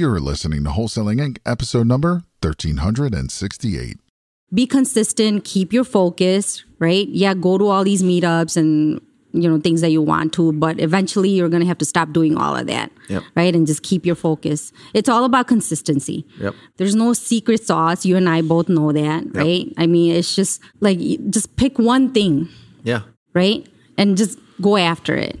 You're listening to Wholesaling Inc., episode number 1368. Be consistent, keep your focus, right? Yeah, go to all these meetups and, things that you want to, but eventually you're going to have to stop doing all of that, right? And just keep your focus. It's all about consistency. Yep. There's no secret sauce. You and I both know that, right? I mean, it's just like, just pick one thing. Yeah. Right? And just go after it.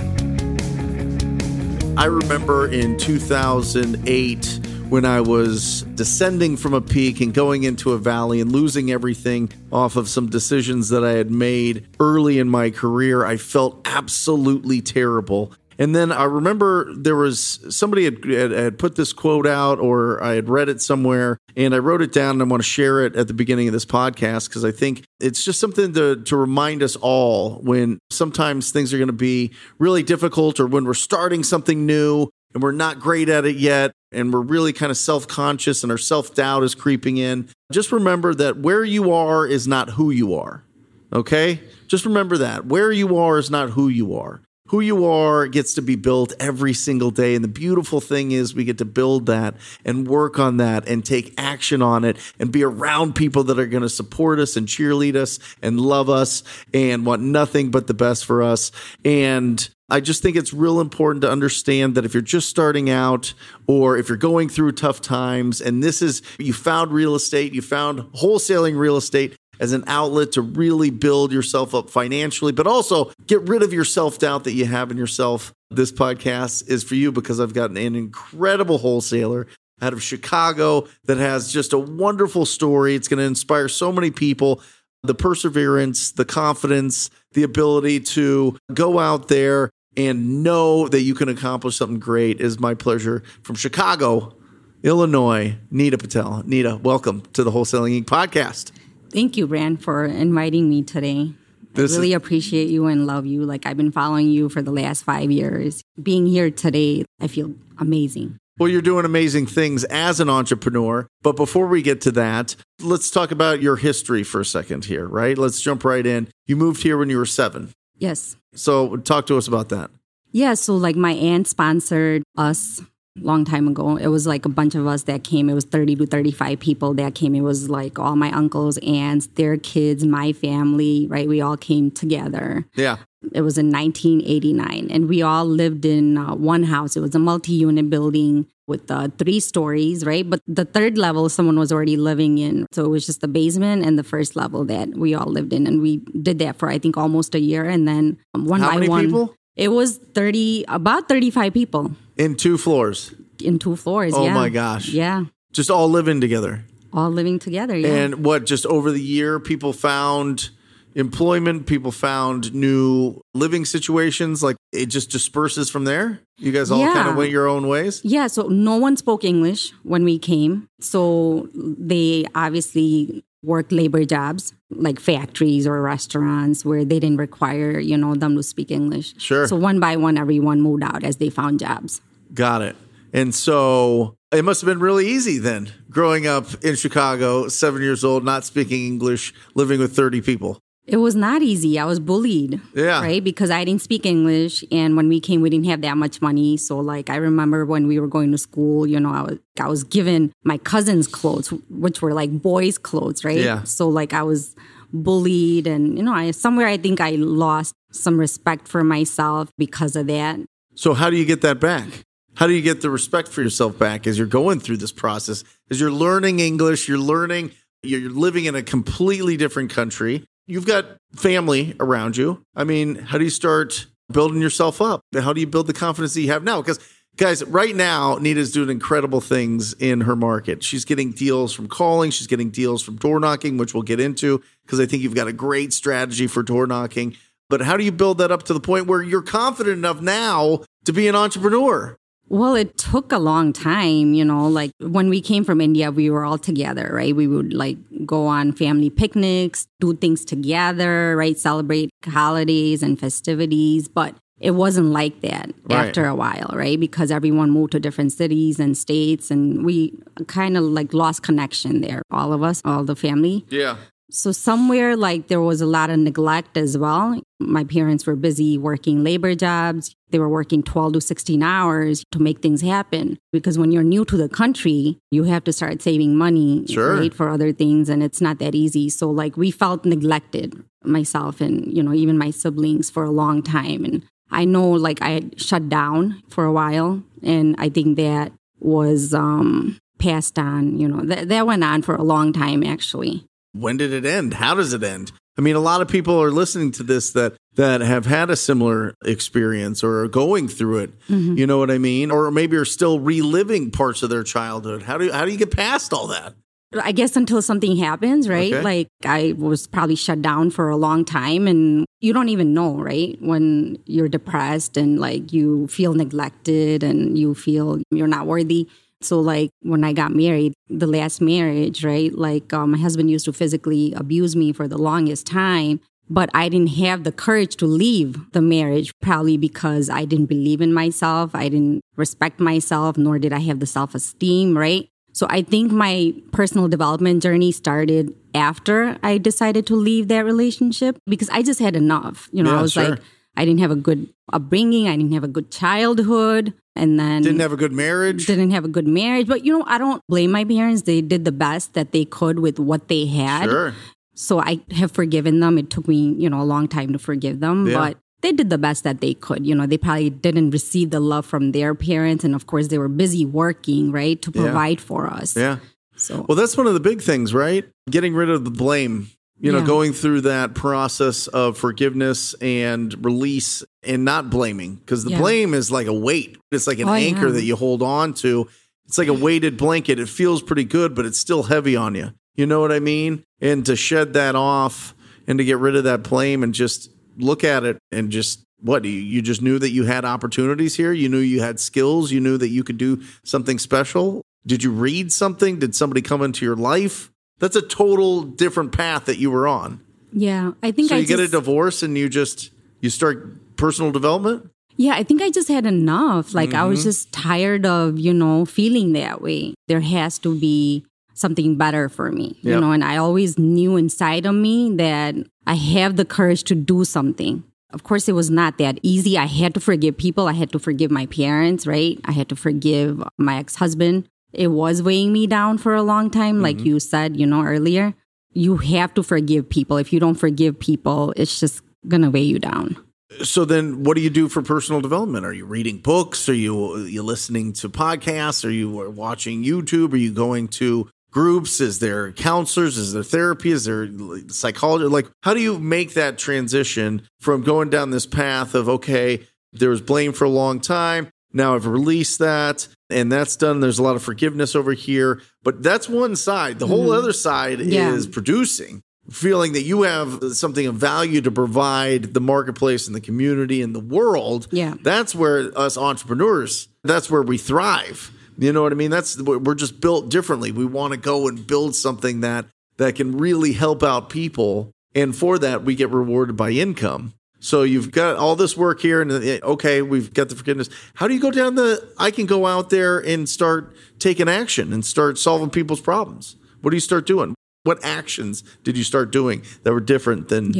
I remember in 2008 when I was descending from a peak and going into a valley and losing everything off of some decisions that I had made early in my career. I felt absolutely terrible. And then I remember there was somebody had put this quote out, or I had read it somewhere, and I wrote it down, and I want to share it at the beginning of this podcast because I think it's just something to remind us all when sometimes things are going to be really difficult, or when we're starting something new and we're not great at it yet, and we're really kind of self-conscious and our self-doubt is creeping in. Just remember that where you are is not who you are, okay? Just remember that. Where you are is not who you are. Who you are gets to be built every single day. And the beautiful thing is we get to build that and work on that and take action on it and be around people that are going to support us and cheerlead us and love us and want nothing but the best for us. And I just think it's real important to understand that if you're just starting out or if you're going through tough times and you found real estate, you found wholesaling real estate as an outlet to really build yourself up financially, but also get rid of your self-doubt that you have in yourself. This podcast is for you because I've got an incredible wholesaler out of Chicago that has just a wonderful story. It's going to inspire so many people. The perseverance, the confidence, the ability to go out there and know that you can accomplish something great is my pleasure. From Chicago, Illinois, Nita Patel. Nita, welcome to the Wholesaling Inc. podcast. Thank you, Brent, for inviting me today. I really appreciate you and love you. Like, I've been following you for the last 5 years. Being here today, I feel amazing. Well, you're doing amazing things as an entrepreneur. But before we get to that, let's talk about your history for a second here, right? Let's jump right in. You moved here when you were 7. Yes. So talk to us about that. Yeah. So like my aunt sponsored us long time ago. It was like a bunch of us that came. It was 30 to 35 people that came. It was like all my uncles, aunts, their kids, my family, right? We all came together. Yeah. It was in 1989, and we all lived in one house. It was a multi-unit building with 3 stories, right? But the third level, someone was already living in. So it was just the basement and the first level that we all lived in. And we did that for, I think, almost a year. And then one by one. How many people? It was about 35 people. In 2 floors? In 2 floors, oh yeah. Oh my gosh. Yeah. Just all living together? All living together, yeah. And just over the year, people found employment, people found new living situations, like it just disperses from there? You guys all kind of went your own ways? Yeah, so no one spoke English when we came. So they obviously worked labor jobs, like factories or restaurants where they didn't require, them to speak English. Sure. So one by one, everyone moved out as they found jobs. Got it. And so it must have been really easy then, growing up in Chicago, 7 years old, not speaking English, living with 30 people. It was not easy. I was bullied, right? Because I didn't speak English. And when we came, we didn't have that much money. So like, I remember when we were going to school, I was given my cousin's clothes, which were like boys' clothes, right? Yeah. So like, I was bullied and, I think I lost some respect for myself because of that. So how do you get that back? How do you get the respect for yourself back as you're going through this process? As you're learning English, you're living in a completely different country. You've got family around you. I mean, how do you start building yourself up? How do you build the confidence that you have now? Because, guys, right now, Nita's doing incredible things in her market. She's getting deals from calling. She's getting deals from door knocking, which we'll get into because I think you've got a great strategy for door knocking. But how do you build that up to the point where you're confident enough now to be an entrepreneur? Well, it took a long time, you know, like when we came from India, we were all together, right? We would like go on family picnics, do things together, right? Celebrate holidays and festivities. But it wasn't like that after a while, right? Because everyone moved to different cities and states and we kind of like lost connection there. All of us, all the family. Yeah. So somewhere like there was a lot of neglect as well. My parents were busy working labor jobs. They were working 12 to 16 hours to make things happen. Because when you're new to the country, you have to start saving money right, for other things. And it's not that easy. So like we felt neglected, myself and, you know, even my siblings for a long time. And I know like I had shut down for a while. And I think that was passed on, you know, that went on for a long time, actually. When did it end? How does it end? I mean, a lot of people are listening to this that have had a similar experience or are going through it. Mm-hmm. You know what I mean? Or maybe are still reliving parts of their childhood. How do you get past all that? I guess until something happens, right? Okay. Like I was probably shut down for a long time and you don't even know, right? When you're depressed and like you feel neglected and you feel you're not worthy. So like when I got married, the last marriage, right, like my husband used to physically abuse me for the longest time, but I didn't have the courage to leave the marriage, probably because I didn't believe in myself. I didn't respect myself, nor did I have the self-esteem, right? So I think my personal development journey started after I decided to leave that relationship because I just had enough. You know, yeah, I was like, I didn't have a good upbringing. I didn't have a good childhood. And then didn't have a good marriage. But, you know, I don't blame my parents. They did the best that they could with what they had. Sure. So I have forgiven them. It took me, you know, a long time to forgive them. Yeah. But they did the best that they could. You know, they probably didn't receive the love from their parents. And of course, they were busy working, right, to provide for us. Yeah. So, well, that's one of the big things, right? Getting rid of the blame. You know, going through that process of forgiveness and release and not blaming, because the blame is like a weight. It's like an anchor that you hold on to. It's like a weighted blanket. It feels pretty good, but it's still heavy on you. You know what I mean? And to shed that off and to get rid of that blame and just look at it and just what you just knew that you had opportunities here. You knew you had skills. You knew that you could do something special. Did you read something? Did somebody come into your life? That's a total different path that you were on. Yeah, I think so. You get a divorce and you start personal development? Yeah, I think I just had enough. Like I was just tired of, you know, feeling that way. There has to be something better for me, you know, and I always knew inside of me that I have the courage to do something. Of course, it was not that easy. I had to forgive people. I had to forgive my parents, right? I had to forgive my ex-husband. It was weighing me down for a long time. Like you said, you know, earlier, you have to forgive people. If you don't forgive people, it's just going to weigh you down. So then what do you do for personal development? Are you reading books? Are you listening to podcasts? Are you watching YouTube? Are you going to groups? Is there counselors? Is there therapy? Is there psychology? Like, how do you make that transition from going down this path of, okay, there was blame for a long time. Now I've released that and that's done. There's a lot of forgiveness over here, but that's one side. The whole other side is producing, feeling that you have something of value to provide the marketplace and the community and the world. Yeah. That's where us entrepreneurs, that's where we thrive. You know what I mean? We're just built differently. We want to go and build something that can really help out people. And for that, we get rewarded by income. So you've got all this work here and okay, we've got the forgiveness. How do you go down I can go out there and start taking action and start solving people's problems? What do you start doing? What actions did you start doing that were different than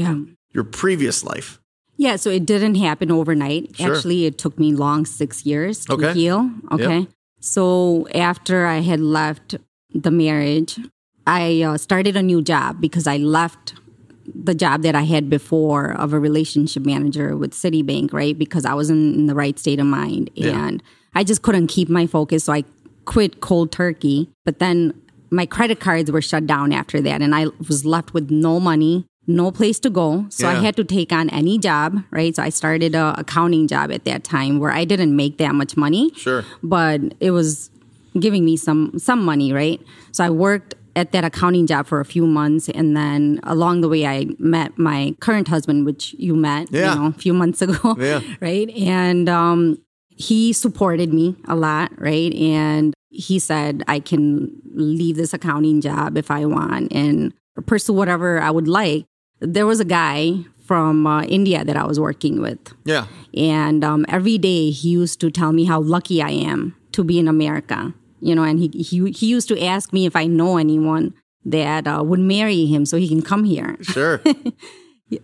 your previous life? Yeah. So it didn't happen overnight. Sure. Actually, it took me long 6 years to heal. Okay. Yep. So after I had left the marriage, I started a new job because I left the job that I had before of a relationship manager with Citibank, right? Because I wasn't in the right state of mind and I just couldn't keep my focus. So I quit cold turkey, but then my credit cards were shut down after that. And I was left with no money, no place to go. So I had to take on any job, right? So I started a accounting job at that time where I didn't make that much money, but it was giving me some money, right? So I worked at that accounting job for a few months. And then along the way, I met my current husband, which you met, you know, a few months ago, right? And he supported me a lot, right? And he said, I can leave this accounting job if I want and pursue whatever I would like. There was a guy from India that I was working with. Yeah. And every day he used to tell me how lucky I am to be in America, you know, and he used to ask me if I know anyone that would marry him so he can come here. Sure.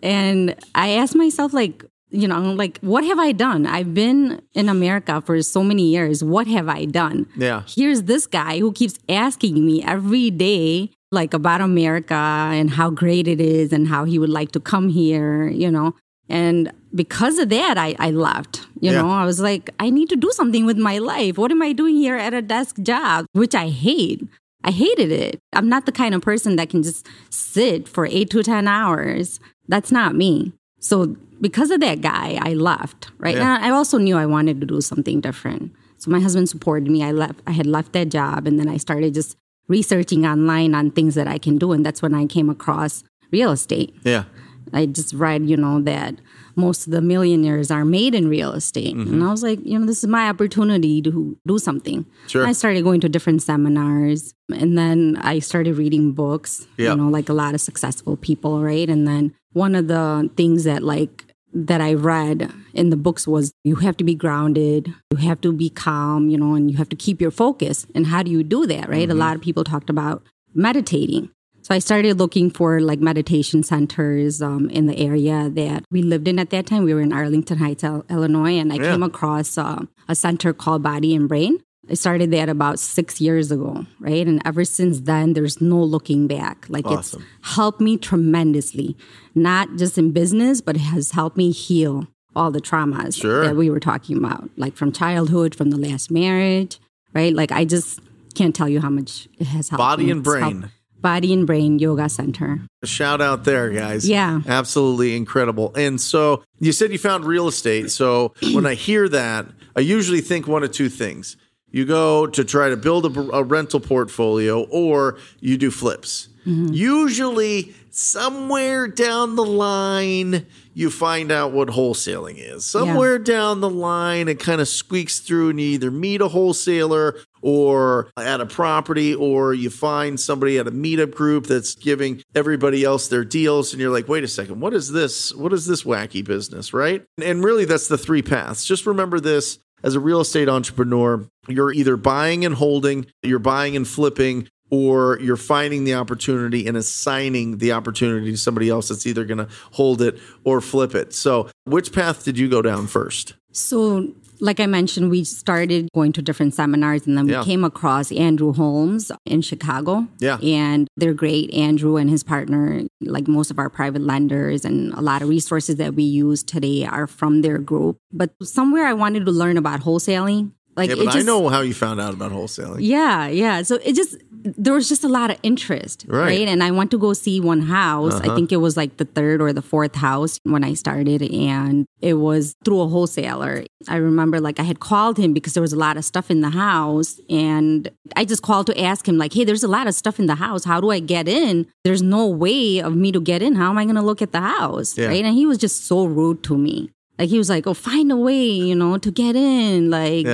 And I asked myself, like, you know, like, what have I done? I've been in America for so many years. What have I done? Yeah. Here's this guy who keeps asking me every day, like, about America and how great it is and how he would like to come here, you know. And because of that, I left, you know. I was like, I need to do something with my life. What am I doing here at a desk job, which I hate? I hated it. I'm not the kind of person that can just sit for 8 to 10 hours. That's not me. So because of that guy, I left, right? Yeah. And I also knew I wanted to do something different. So my husband supported me. I had left that job, and then I started just researching online on things that I can do, and that's when I came across real estate. Yeah. I just read, you know, that most of the millionaires are made in real estate. Mm-hmm. And I was like, you know, this is my opportunity to do something. Sure. And I started going to different seminars, and then I started reading books, yep. you know, like a lot of successful people, right? And then one of the things that I read in the books was you have to be grounded, you have to be calm, you know, and you have to keep your focus. And how do you do that, right? Mm-hmm. A lot of people talked about meditating. So I started looking for like meditation centers in the area that we lived in at that time. We were in Arlington Heights, Illinois, and I came across a center called Body and Brain. I started that about 6 years ago, right? And ever since then, there's no looking back. Like awesome. It's helped me tremendously, not just in business, but it has helped me heal all the traumas that we were talking about, like from childhood, from the last marriage, right? Like I just can't tell you how much it has helped Body me. And Brain. Body and Brain Yoga Center. Shout out there, guys. Yeah. Absolutely incredible. And so you said you found real estate. So when I hear that, I usually think one of two things. You go to try to build a rental portfolio, or you do flips. Mm-hmm. Usually somewhere down the line, you find out what wholesaling is. Somewhere down the line, it kind of squeaks through and you either meet a wholesaler or at a property, or you find somebody at a meetup group that's giving everybody else their deals. And you're like, wait a second, what is this? What is this wacky business, right? And really, that's the three paths. Just remember this. As a real estate entrepreneur, you're either buying and holding, you're buying and flipping, or you're finding the opportunity and assigning the opportunity to somebody else that's either going to hold it or flip it. So which path did you go down first? So like I mentioned, we started going to different seminars, and then we came across Andrew Holmes in Chicago. Yeah. And they're great. Andrew and his partner, like most of our private lenders and a lot of resources that we use today are from their group. But somewhere I wanted to learn about wholesaling. Like, but I know how you found out about wholesaling. Yeah, yeah. So there was just a lot of interest, right? And I went to go see one house. Uh-huh. I think it was like the third or the fourth house when I started, and it was through a wholesaler. I remember like I had called him because there was a lot of stuff in the house, and I just called to ask him like, hey, there's a lot of stuff in the house. How do I get in? There's no way of me to get in. How am I going to look at the house, right? And he was just so rude to me. Like, he was like, oh, find a way, you know, to get in. Like,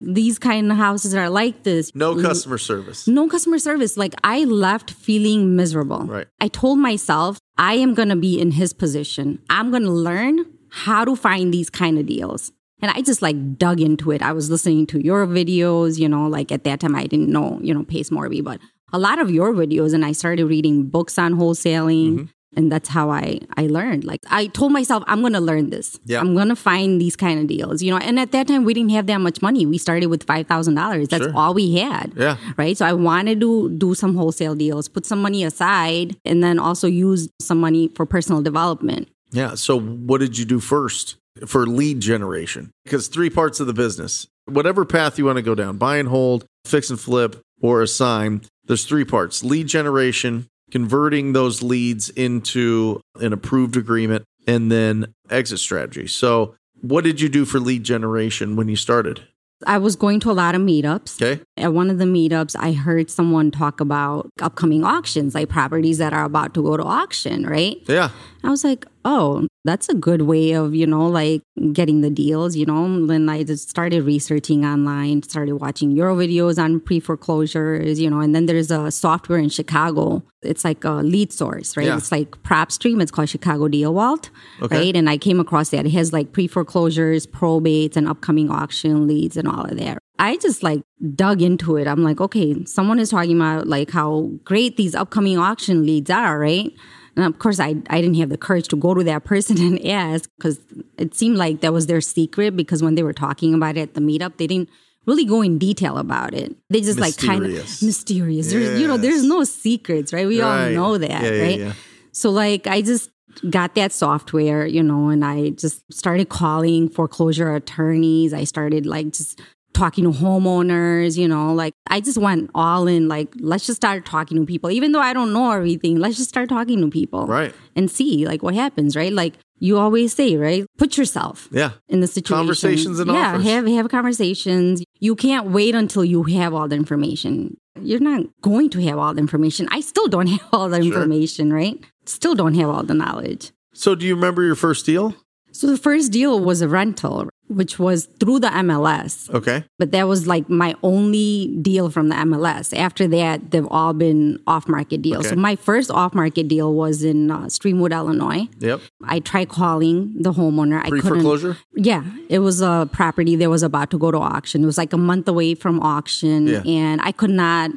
these kind of houses are like this. No customer service. No customer service. Like, I left feeling miserable. Right. I told myself, I am going to be in his position. I'm going to learn how to find these kind of deals. And I just, like, dug into it. I was listening to your videos, you know, like, at that time, I didn't know, you know, Pace Morby, but a lot of your videos. And I started reading books on wholesaling. Mm-hmm. And that's how I learned. Like, I told myself, I'm going to learn this. Yeah. I'm going to find these kind of deals, you know. And at that time, we didn't have that much money. We started with $5,000. That's all we had, right? So I wanted to do some wholesale deals, put some money aside, and then also use some money for personal development. Yeah. So what did you do first for lead generation? Because three parts of the business, whatever path you want to go down, buy and hold, fix and flip, or assign, there's three parts: lead generation, converting those leads into an approved agreement, and then exit strategy. So what did you do for lead generation when you started? I was going to a lot of meetups. Okay. At one of the meetups, I heard someone talk about upcoming auctions, like properties that are about to go to auction, right? Yeah. I was like, oh, that's a good way of, you know, like getting the deals, you know. Then I just started researching online, started watching your videos on pre-foreclosures, you know. And then there's a software in Chicago. It's like a lead source, right? Yeah. It's like PropStream. It's called Chicago Deal Vault, right? And I came across that. It has like pre-foreclosures, probates, and upcoming auction leads and all of that. I just like dug into it. I'm like, okay, someone is talking about like how great these upcoming auction leads are, right? And of course, I didn't have the courage to go to that person and ask, because it seemed like that was their secret, because when they were talking about it at the meetup, they didn't really go in detail about it. They just like kind of mysterious. Yes. There's no secrets, right? We all know that, right? Yeah. So like I just got that software, you know, and I just started calling foreclosure attorneys. I started like just talking to homeowners, you know, like I just went all in, like, let's just start talking to people. Even though I don't know everything, let's just start talking to people. Right. And see like what happens, right? Like you always say, right? Put yourself in the situation. Conversations and offers. Yeah, have conversations. You can't wait until you have all the information. You're not going to have all the information. I still don't have all the information, right? Still don't have all the knowledge. So do you remember your first deal? So the first deal was a rental, which was through the MLS. Okay. But that was like my only deal from the MLS. After that, they've all been off-market deals. Okay. So my first off-market deal was in Streamwood, Illinois. Yep. I tried calling the homeowner. Pre-foreclosure? Yeah. It was a property that was about to go to auction. It was like a month away from auction. Yeah. And I could not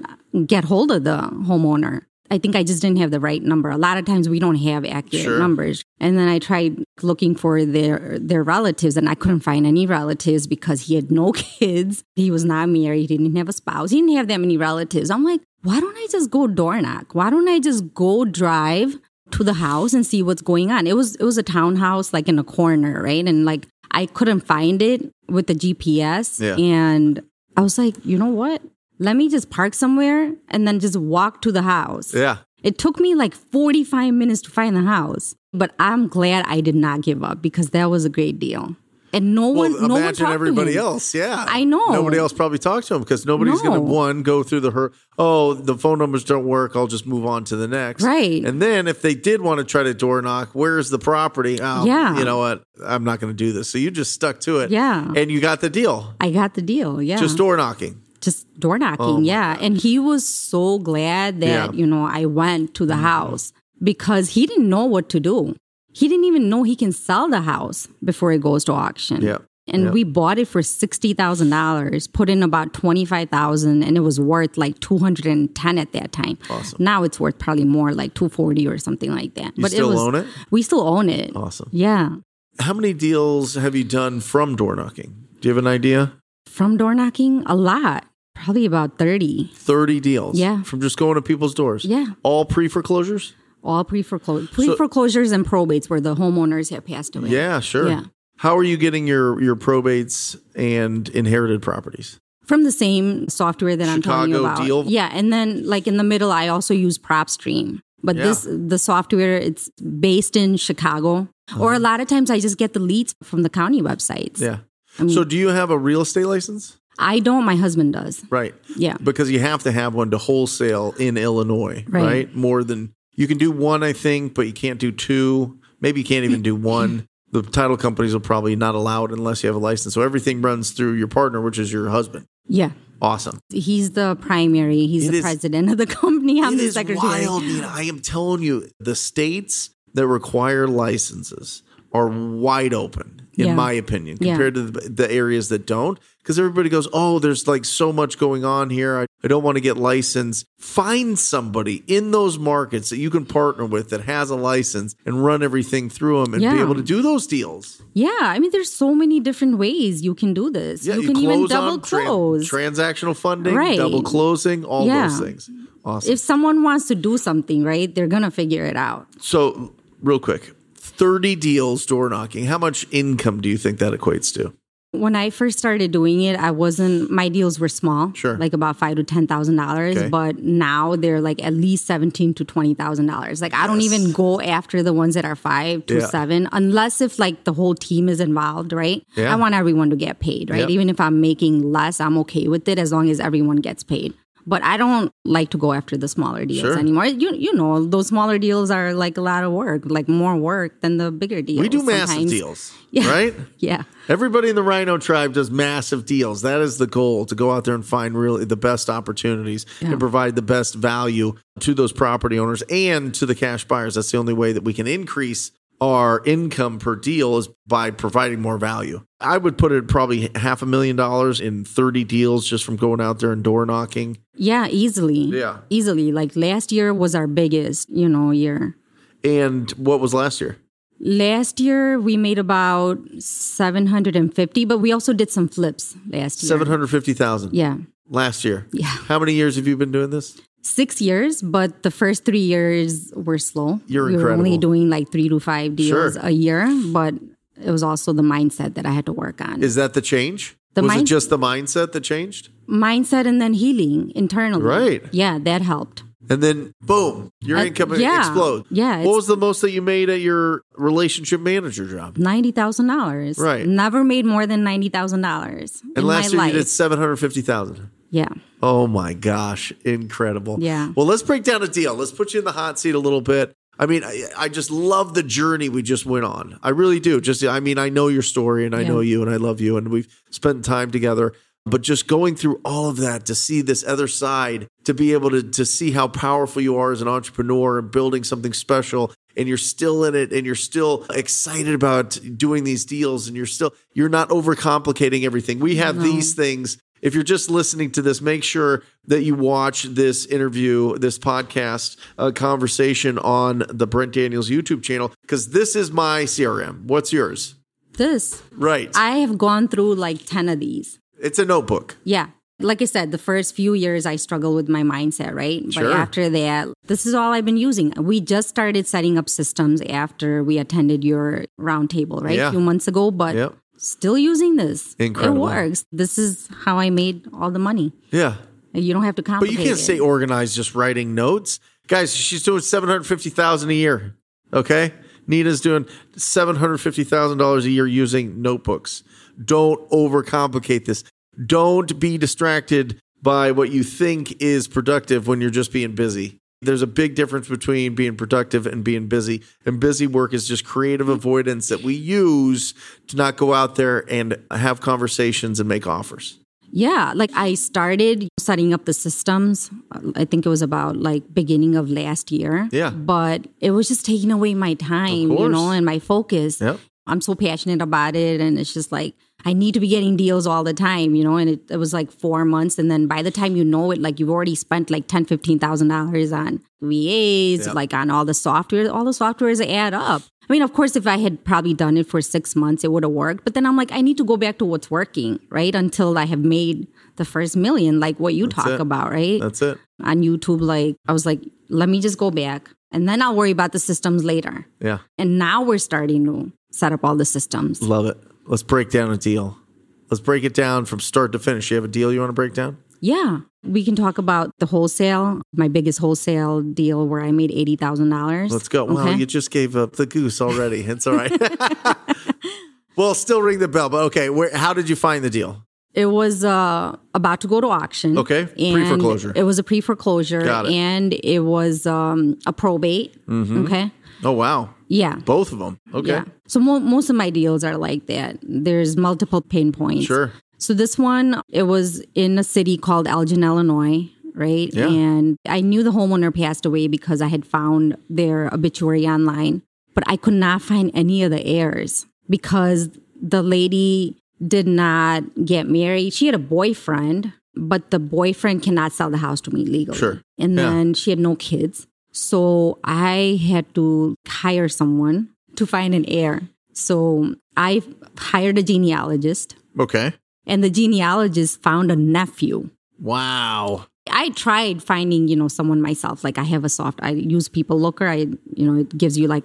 get hold of the homeowner. I think I just didn't have the right number. A lot of times we don't have accurate numbers. And then I tried looking for their relatives, and I couldn't find any relatives because he had no kids. He was not married. He didn't have a spouse. He didn't have that many relatives. I'm like, why don't I just go door knock? Why don't I just go drive to the house and see what's going on? It was a townhouse like in a corner, right? And like I couldn't find it with the GPS. Yeah. And I was like, you know what? Let me just park somewhere and then just walk to the house. Yeah. It took me like 45 minutes to find the house. But I'm glad I did not give up, because that was a great deal. And no one talked to him. Imagine everybody else. Yeah. I know. Nobody else probably talked to him, because nobody's going to, one, go through the phone numbers don't work. I'll just move on to the next. Right. And then if they did want to try to door knock, where's the property? Oh, yeah. You know what? I'm not going to do this. So you just stuck to it. Yeah. And you got the deal. I got the deal. Yeah. Just door knocking. Just door knocking, And he was so glad that, you know, I went to the house, because he didn't know what to do. He didn't even know he can sell the house before it goes to auction. Yeah. And we bought it for $60,000, put in about $25,000, and it was worth like $210 at that time. Awesome. Now it's worth probably more, like $240 or something like that. Own it? We still own it. Awesome. Yeah. How many deals have you done from door knocking? Do you have an idea? From door knocking? A lot. Probably about 30. 30 deals? Yeah. From just going to people's doors? Yeah. All pre-foreclosures? All pre-foreclosures. Pre-foreclosures and probates, where the homeowners have passed away. Yeah, sure. Yeah. How are you getting your probates and inherited properties? From the same software that I'm talking about. Chicago Deal? Yeah, and then like in the middle, I also use PropStream. But the software, it's based in Chicago. Uh-huh. Or a lot of times I just get the leads from the county websites. Yeah. I mean, so do you have a real estate license? I don't. My husband does. Right. Yeah. Because you have to have one to wholesale in Illinois, right? More than, you can do one, I think, but you can't do two. Maybe you can't even do one. The title companies will probably not allow it unless you have a license. So everything runs through your partner, which is your husband. Yeah. Awesome. He's the primary. He's the president of the company. I'm the secretary. It is wild, Nita. I am telling you, the states that require licenses are wide open, in my opinion, compared to the areas that don't. Because everybody goes, oh, there's like so much going on here. I don't want to get licensed. Find somebody in those markets that you can partner with that has a license and run everything through them and be able to do those deals. Yeah. I mean, there's so many different ways you can do this. Yeah, you can even double close. Transactional funding, double closing, all those things. Awesome. If someone wants to do something, right, they're going to figure it out. So real quick. 30 deals door knocking. How much income do you think that equates to? When I first started doing it, my deals were small, like about $5,000 to $10,000. Okay. But now they're like at least $17,000 to $20,000. Like I don't even go after the ones that are $5,000 to $7,000, unless if like the whole team is involved, right? Yeah. I want everyone to get paid, right? Yep. Even if I'm making less, I'm okay with it as long as everyone gets paid. But I don't like to go after the smaller deals anymore. You know, those smaller deals are like a lot of work, like more work than the bigger deals. We do sometimes. Massive deals, right? Yeah. Everybody in the Rhino Tribe does massive deals. That is the goal, to go out there and find really the best opportunities and provide the best value to those property owners and to the cash buyers. That's the only way that we can increase our income per deal is by providing more value. I would put it probably $500,000 in 30 deals just from going out there and door knocking. Yeah, easily. Yeah. Easily. Like last year was our biggest, you know, year. And what was last year? Last year, we made about 750, but we also did some flips last year. 750,000. Yeah. Last year. Yeah. How many years have you been doing this? 6 years, but the first 3 years were slow. We were only doing like 3 to 5 deals a year, but it was also the mindset that I had to work on. Is that the change? Was it just the mindset that changed? Mindset and then healing internally. Right. Yeah, that helped. And then, boom, your income explodes. Yeah. What was the most that you made at your relationship manager job? $90,000. Right. Never made more than $90,000 in my life. And last year you did $750,000. Yeah. Oh my gosh. Incredible. Yeah. Well, let's break down a deal. Let's put you in the hot seat a little bit. I mean, I just love the journey we just went on. I really do. I know your story and I know you and I love you and we've spent time together, but just going through all of that to see this other side, to be able to see how powerful you are as an entrepreneur and building something special, and you're still in it and you're still excited about doing these deals and you're not overcomplicating everything. We have these things. If you're just listening to this, make sure that you watch this interview, this podcast conversation on the Brent Daniels YouTube channel, because this is my CRM. What's yours? This. Right. I have gone through like 10 of these. It's a notebook. Yeah. Like I said, the first few years I struggled with my mindset, right? Sure. But after that, this is all I've been using. We just started setting up systems after we attended your roundtable, right? Yeah. A few months ago, but... Yep. Still using this. Incredible. It works. This is how I made all the money. Yeah. You don't have to complicate it. But you can't stay organized just writing notes. Guys, she's doing $750,000 a year. Okay? Nita's doing $750,000 a year using notebooks. Don't overcomplicate this. Don't be distracted by what you think is productive when you're just being busy. There's a big difference between being productive and being busy. And busy work is just creative avoidance that we use to not go out there and have conversations and make offers. Yeah. Like I started setting up the systems. I think it was about like beginning of last year. Yeah. But it was just taking away my time, you know, and my focus. Yep. I'm so passionate about it. And it's just like, I need to be getting deals all the time, you know, and it was like 4 months. And then by the time you know it, like you've already spent like $10,000, $15,000 on VAs, like on all the software. All the softwares add up. I mean, of course, if I had probably done it for 6 months, it would have worked. But then I'm like, I need to go back to what's working, right? Until I have made the first million, like what you talk about, right? That's it. On YouTube, like I was like, let me just go back and then I'll worry about the systems later. Yeah. And now we're starting to set up all the systems. Love it. Let's break down a deal. Let's break it down from start to finish. You have a deal you want to break down? Yeah. We can talk about the wholesale, my biggest wholesale deal where I made $80,000. Let's go. Okay. Wow, you just gave up the goose already. It's all right. Well, still ring the bell, but okay. How did you find the deal? It was about to go to auction. Okay. Pre-foreclosure. It was a pre-foreclosure. Got it. And it was a probate. Mm-hmm. Okay. Oh, wow. Yeah. Both of them. Okay. Yeah. So most of my deals are like that. There's multiple pain points. Sure. So this one, it was in a city called Elgin, Illinois, right? Yeah. And I knew the homeowner passed away because I had found their obituary online, but I could not find any of the heirs because the lady did not get married. She had a boyfriend, but the boyfriend cannot sell the house to me legally. Sure. And then she had no kids. So I had to hire someone to find an heir. So I hired a genealogist. Okay. And the genealogist found a nephew. Wow. I tried finding, you know, someone myself. Like I have a I use PeopleLooker. It gives you like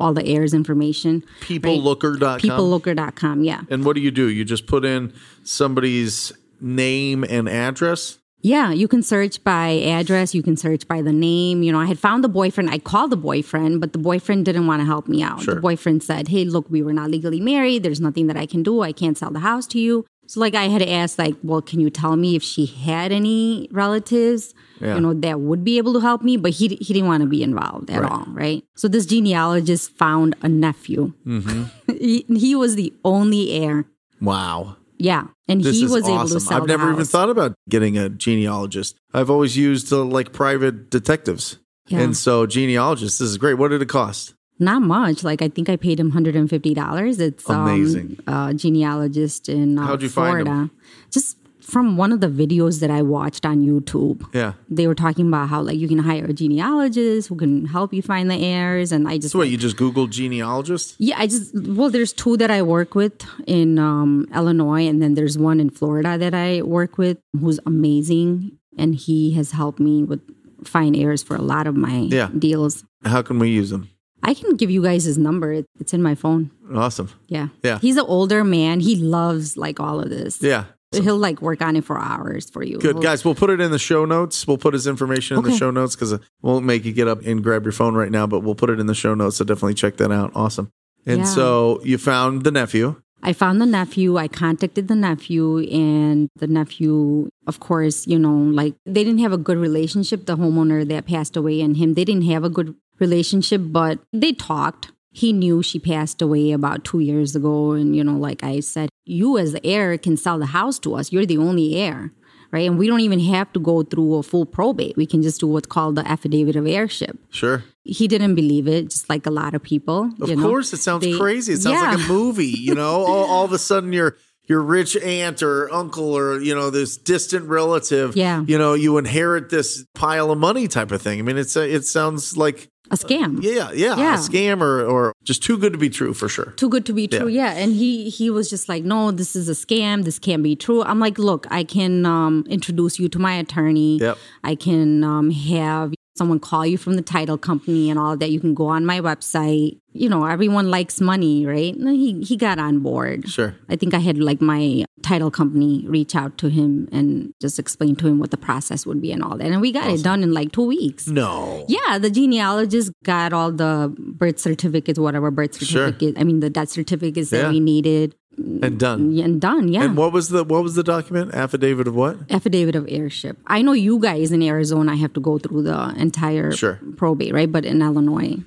all the heirs information. PeopleLooker.com? PeopleLooker.com, yeah. And what do? You just put in somebody's name and address? Yeah, you can search by address. You can search by the name. You know, I had found the boyfriend. I called the boyfriend, but the boyfriend didn't want to help me out. Sure. The boyfriend said, hey, look, we were not legally married. There's nothing that I can do. I can't sell the house to you. So like I had asked, like, well, can you tell me if she had any relatives, you know, that would be able to help me? But he didn't want to be involved at all, right? So this genealogist found a nephew. Mm-hmm. he was the only heir. Wow. Yeah, and this he was awesome. Able to sell. I've never even thought about getting a genealogist. I've always used like private detectives, and so genealogists. This is great. What did it cost? Not much. Like I think I paid him $150. It's amazing. Genealogist in How'd you Florida. Find him? Just from one of the videos that I watched on YouTube. Yeah, they were talking about how like you can hire a genealogist who can help you find the heirs, and I just. So what, you just Googled genealogist? Yeah, well, there's two that I work with in Illinois, and then there's one in Florida that I work with who's amazing, and he has helped me with find heirs for a lot of my deals. How can we use him? I can give you guys his number. It's in my phone. Awesome. Yeah. Yeah. He's an older man. He loves like all of this. Yeah. So. He'll like work on it for hours for you. Good. Guys, we'll put it in the show notes. We'll put his information in the show notes because it won't make you get up and grab your phone right now, but we'll put it in the show notes. So definitely check that out. Awesome. And so you found the nephew. I found the nephew. I contacted the nephew, and the nephew, of course, you know, like they didn't have a good relationship. The homeowner that passed away and him, they didn't have a good relationship, but they talked. He knew she passed away about 2 years ago. And, you know, like I said, you as the heir can sell the house to us. You're the only heir, right? And we don't even have to go through a full probate. We can just do what's called the affidavit of heirship. Sure. He didn't believe it, just like a lot of people. Of course, it sounds crazy. It sounds like a movie, you know? all of a sudden, your rich aunt or uncle or, you know, this distant relative, you know, you inherit this pile of money type of thing. I mean, it sounds like... a scam. A scam or just too good to be true for sure. Too good to be true, And he was just like, no, this is a scam. This can't be true. I'm like, look, I can introduce you to my attorney. Yep. I can have someone call you from the title company and all that. You can go on my website. You know, everyone likes money, right? And he got on board. Sure. I think I had like my title company reach out to him and just explain to him what the process would be and all that. And we got it done in like 2 weeks. No. Yeah, the genealogist got all the birth certificates, whatever birth certificates. Sure. I mean, the death certificates that we needed. And done. And done, yeah. And what was the document? Affidavit of what? Affidavit of heirship. I know you guys in Arizona have to go through the entire probate, right? But in Illinois,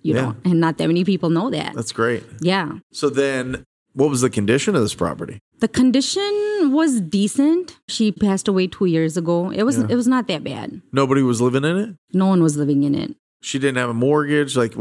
you know, and not that many people know that. That's great. Yeah. So then what was the condition of this property? The condition was decent. She passed away 2 years ago. It was not that bad. Nobody was living in it? No one was living in it. She didn't have a mortgage. Like,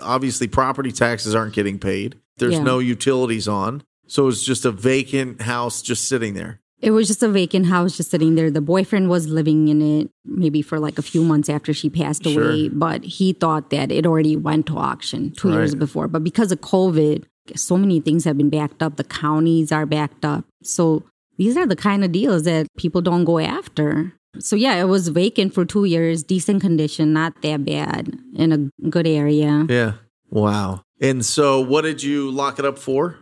obviously property taxes aren't getting paid. There's no utilities on. So it was just a vacant house just sitting there. It was just a vacant house just sitting there. The boyfriend was living in it maybe for like a few months after she passed away. But he thought that it already went to auction 2 years before. But because of COVID, so many things have been backed up. The counties are backed up. So these are the kind of deals that people don't go after. So yeah, it was vacant for 2 years, decent condition, not that bad, in a good area. Yeah. Wow. And so what did you lock it up for?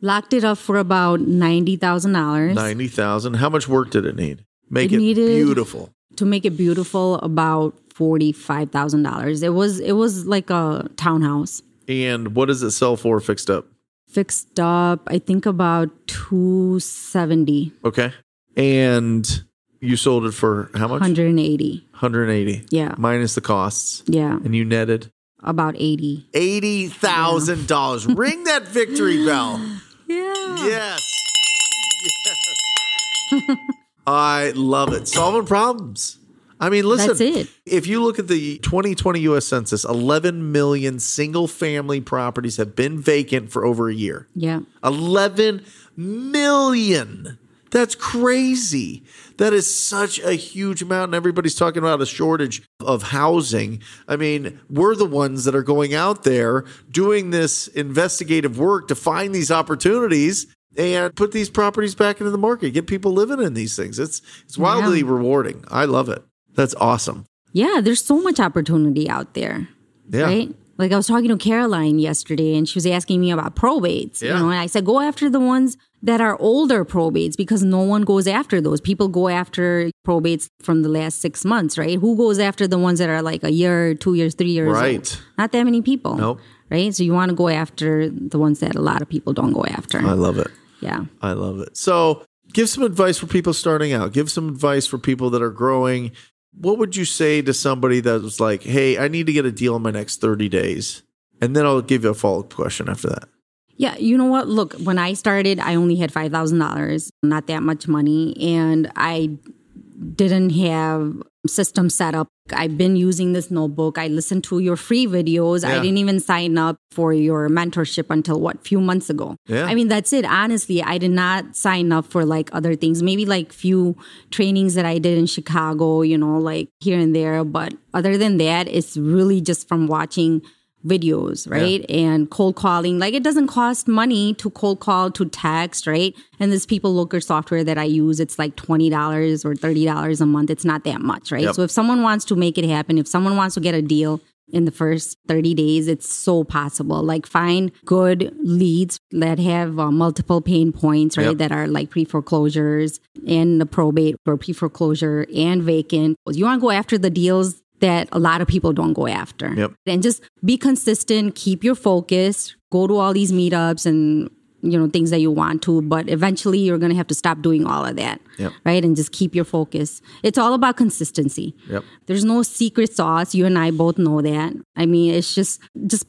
Locked it up for about $90,000. $90,000. How much work did it need? It needed beautiful. To make it beautiful, about $45,000. It was like a townhouse. And what does it sell for fixed up? Fixed up, I think about $270,000. Okay. And you sold it for how much? $180,000. Yeah. Minus the costs. Yeah. And you netted? About $80,000. Yeah. Ring that victory bell. Yeah. Yes. I love it. Solving problems. I mean, listen, that's it. If you look at the 2020 U.S. Census, 11 million single-family properties have been vacant for over a year. Yeah. 11 million. That's crazy. That is such a huge amount. And everybody's talking about a shortage of housing. I mean, we're the ones that are going out there doing this investigative work to find these opportunities and put these properties back into the market, get people living in these things. It's wildly rewarding. I love it. That's awesome. Yeah, there's so much opportunity out there. Yeah. Right? Like I was talking to Caroline yesterday and she was asking me about probates. Yeah. You know, and I said, go after the ones that are older probates because no one goes after those. People go after probates from the last 6 months, right? Who goes after the ones that are like a year, 2 years, 3 years old? Not that many people. Nope. Right? So you want to go after the ones that a lot of people don't go after. I love it. Yeah. I love it. So Give some advice for people starting out. Give some advice for people that are growing. What would you say to somebody that was like, hey, I need to get a deal in my next 30 days? And then I'll give you a follow-up question after that. Yeah, you know what? Look, when I started, I only had $5,000, not that much money. And I didn't have system set up. I've been using this notebook. I listened to your free videos. Yeah. I didn't even sign up for your mentorship until few months ago. Yeah. I mean, that's it. Honestly, I did not sign up for other things, maybe few trainings that I did in Chicago, here and there. But other than that, it's really just from watching videos, right? Yeah. And cold calling. It doesn't cost money to cold call, to text, right? And this PeopleLooker software that I use, it's $20 or $30 a month. It's not that much, right? Yep. So if someone wants to make it happen, if someone wants to get a deal in the first 30 days, it's so possible. Find good leads that have multiple pain points, right? Yep. That are pre-foreclosures and the probate or pre-foreclosure and vacant. You want to go after the deals that a lot of people don't go after. Yep. And just be consistent, keep your focus, go to all these meetups and, things that you want to, but eventually you're going to have to stop doing all of that, yep. right? And just keep your focus. It's all about consistency. Yep. There's no secret sauce. You and I both know that. I mean, it's just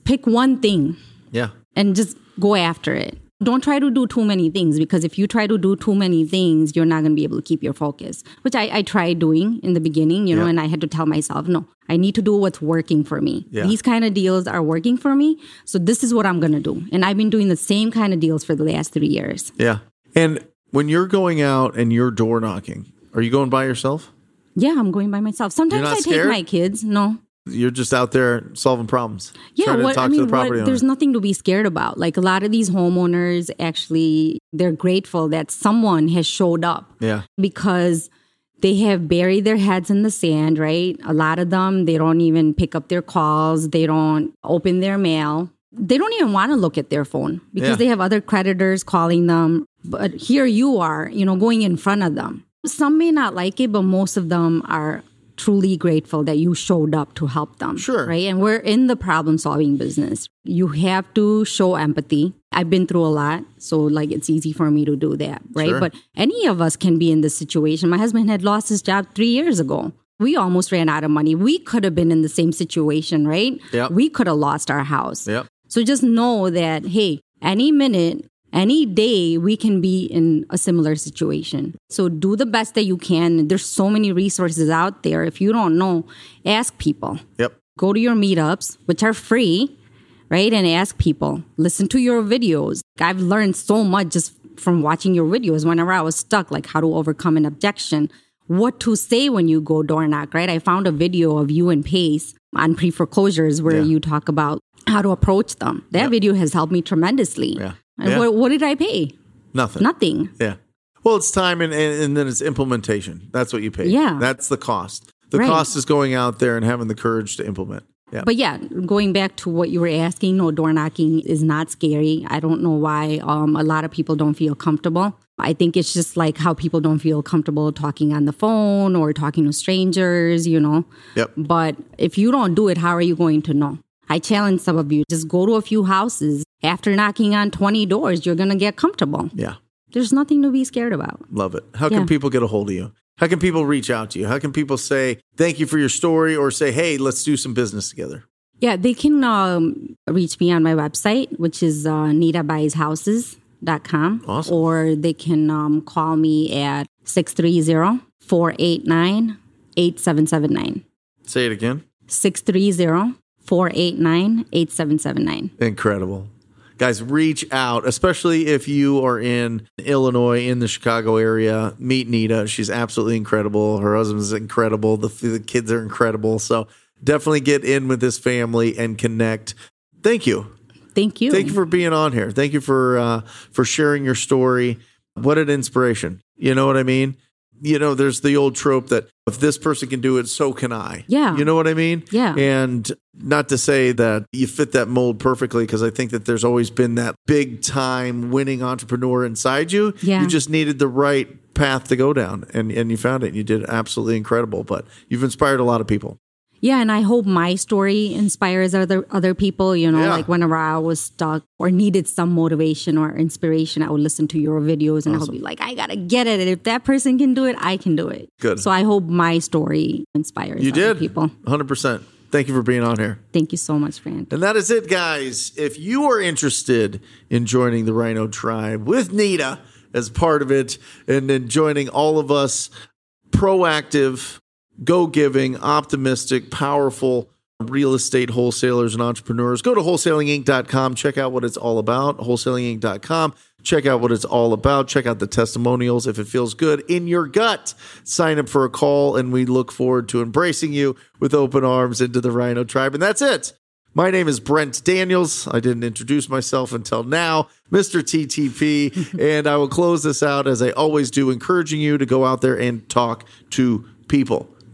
pick one thing. Yeah. And just go after it. Don't try to do too many things, because if you try to do too many things, you're not going to be able to keep your focus, which I tried doing in the beginning, yeah. and I had to tell myself, no, I need to do what's working for me. Yeah. These kind of deals are working for me. So this is what I'm going to do. And I've been doing the same kind of deals for the last 3 years. Yeah. And when you're going out and you're door knocking, are you going by yourself? Yeah, I'm going by myself. Sometimes I take my kids. No. You're just out there solving problems. Yeah, there's nothing to be scared about. A lot of these homeowners, actually, they're grateful that someone has showed up. Yeah. Because they have buried their heads in the sand, right? A lot of them, they don't even pick up their calls. They don't open their mail. They don't even want to look at their phone because yeah. they have other creditors calling them. But here you are, going in front of them. Some may not like it, but most of them are truly grateful that you showed up to help them. Sure. Right? And we're in the problem-solving business. You have to show empathy. I've been through a lot, so it's easy for me to do that, right? Sure. But any of us can be in this situation. My husband had lost his job 3 years ago. We almost ran out of money. We could have been in the same situation, right? Yep. We could have lost our house. Yep. So just know that, hey, any minute, any day, we can be in a similar situation. So do the best that you can. There's so many resources out there. If you don't know, ask people. Yep. Go to your meetups, which are free, right? And ask people. Listen to your videos. I've learned so much just from watching your videos. Whenever I was stuck, how to overcome an objection, what to say when you go door knock, right? I found a video of you and Pace on pre-foreclosures where yeah. you talk about how to approach them. That yep. video has helped me tremendously. Yeah. Yeah. What did I pay? Nothing. Yeah. Well, it's time and then it's implementation. That's what you pay. Yeah. That's the cost. The right. cost is going out there and having the courage to implement. Yeah. But yeah, going back to what you were asking, no, door knocking is not scary. I don't know why a lot of people don't feel comfortable. I think it's just how people don't feel comfortable talking on the phone or talking to strangers, Yep. But if you don't do it, how are you going to know? I challenge some of you, just go to a few houses. After knocking on 20 doors, you're going to get comfortable. Yeah. There's nothing to be scared about. Love it. How can people get a hold of you? How can people reach out to you? How can people say, thank you for your story, or say, hey, let's do some business together? Yeah, they can reach me on my website, which is nitabuysHouses.com. Awesome. Or they can call me at 630-489-8779. Say it again. 630-489-8779. Incredible. Guys, reach out, especially if you are in Illinois, in the Chicago area. Meet Nita. She's absolutely incredible. Her husband's incredible. The kids are incredible. So definitely get in with this family and connect. Thank you. Thank you. Thank you for being on here. Thank you for sharing your story. What an inspiration. You know what I mean? There's the old trope that if this person can do it, so can I. Yeah. You know what I mean? Yeah. And not to say that you fit that mold perfectly, because I think that there's always been that big time winning entrepreneur inside you. Yeah. You just needed the right path to go down and you found it and you did absolutely incredible. But you've inspired a lot of people. Yeah, and I hope my story inspires other people, you know, like whenever I was stuck or needed some motivation or inspiration, I would listen to your videos and I would be like, I gotta get it. And if that person can do it, I can do it. Good. So I hope my story inspires other people. 100%. Thank you for being on here. Thank you so much, Brent. And that is it, guys. If you are interested in joining the Rhino Tribe with Nita as part of it and then joining all of us, proactive, go-giving, optimistic, powerful real estate wholesalers and entrepreneurs, go to wholesalinginc.com. Check out what it's all about, wholesalinginc.com. Check out what it's all about. Check out the testimonials. If it feels good in your gut, sign up for a call, and we look forward to embracing you with open arms into the Rhino Tribe. And that's it. My name is Brent Daniels. I didn't introduce myself until now, Mr. TTP, and I will close this out as I always do, encouraging you to go out there and talk to people.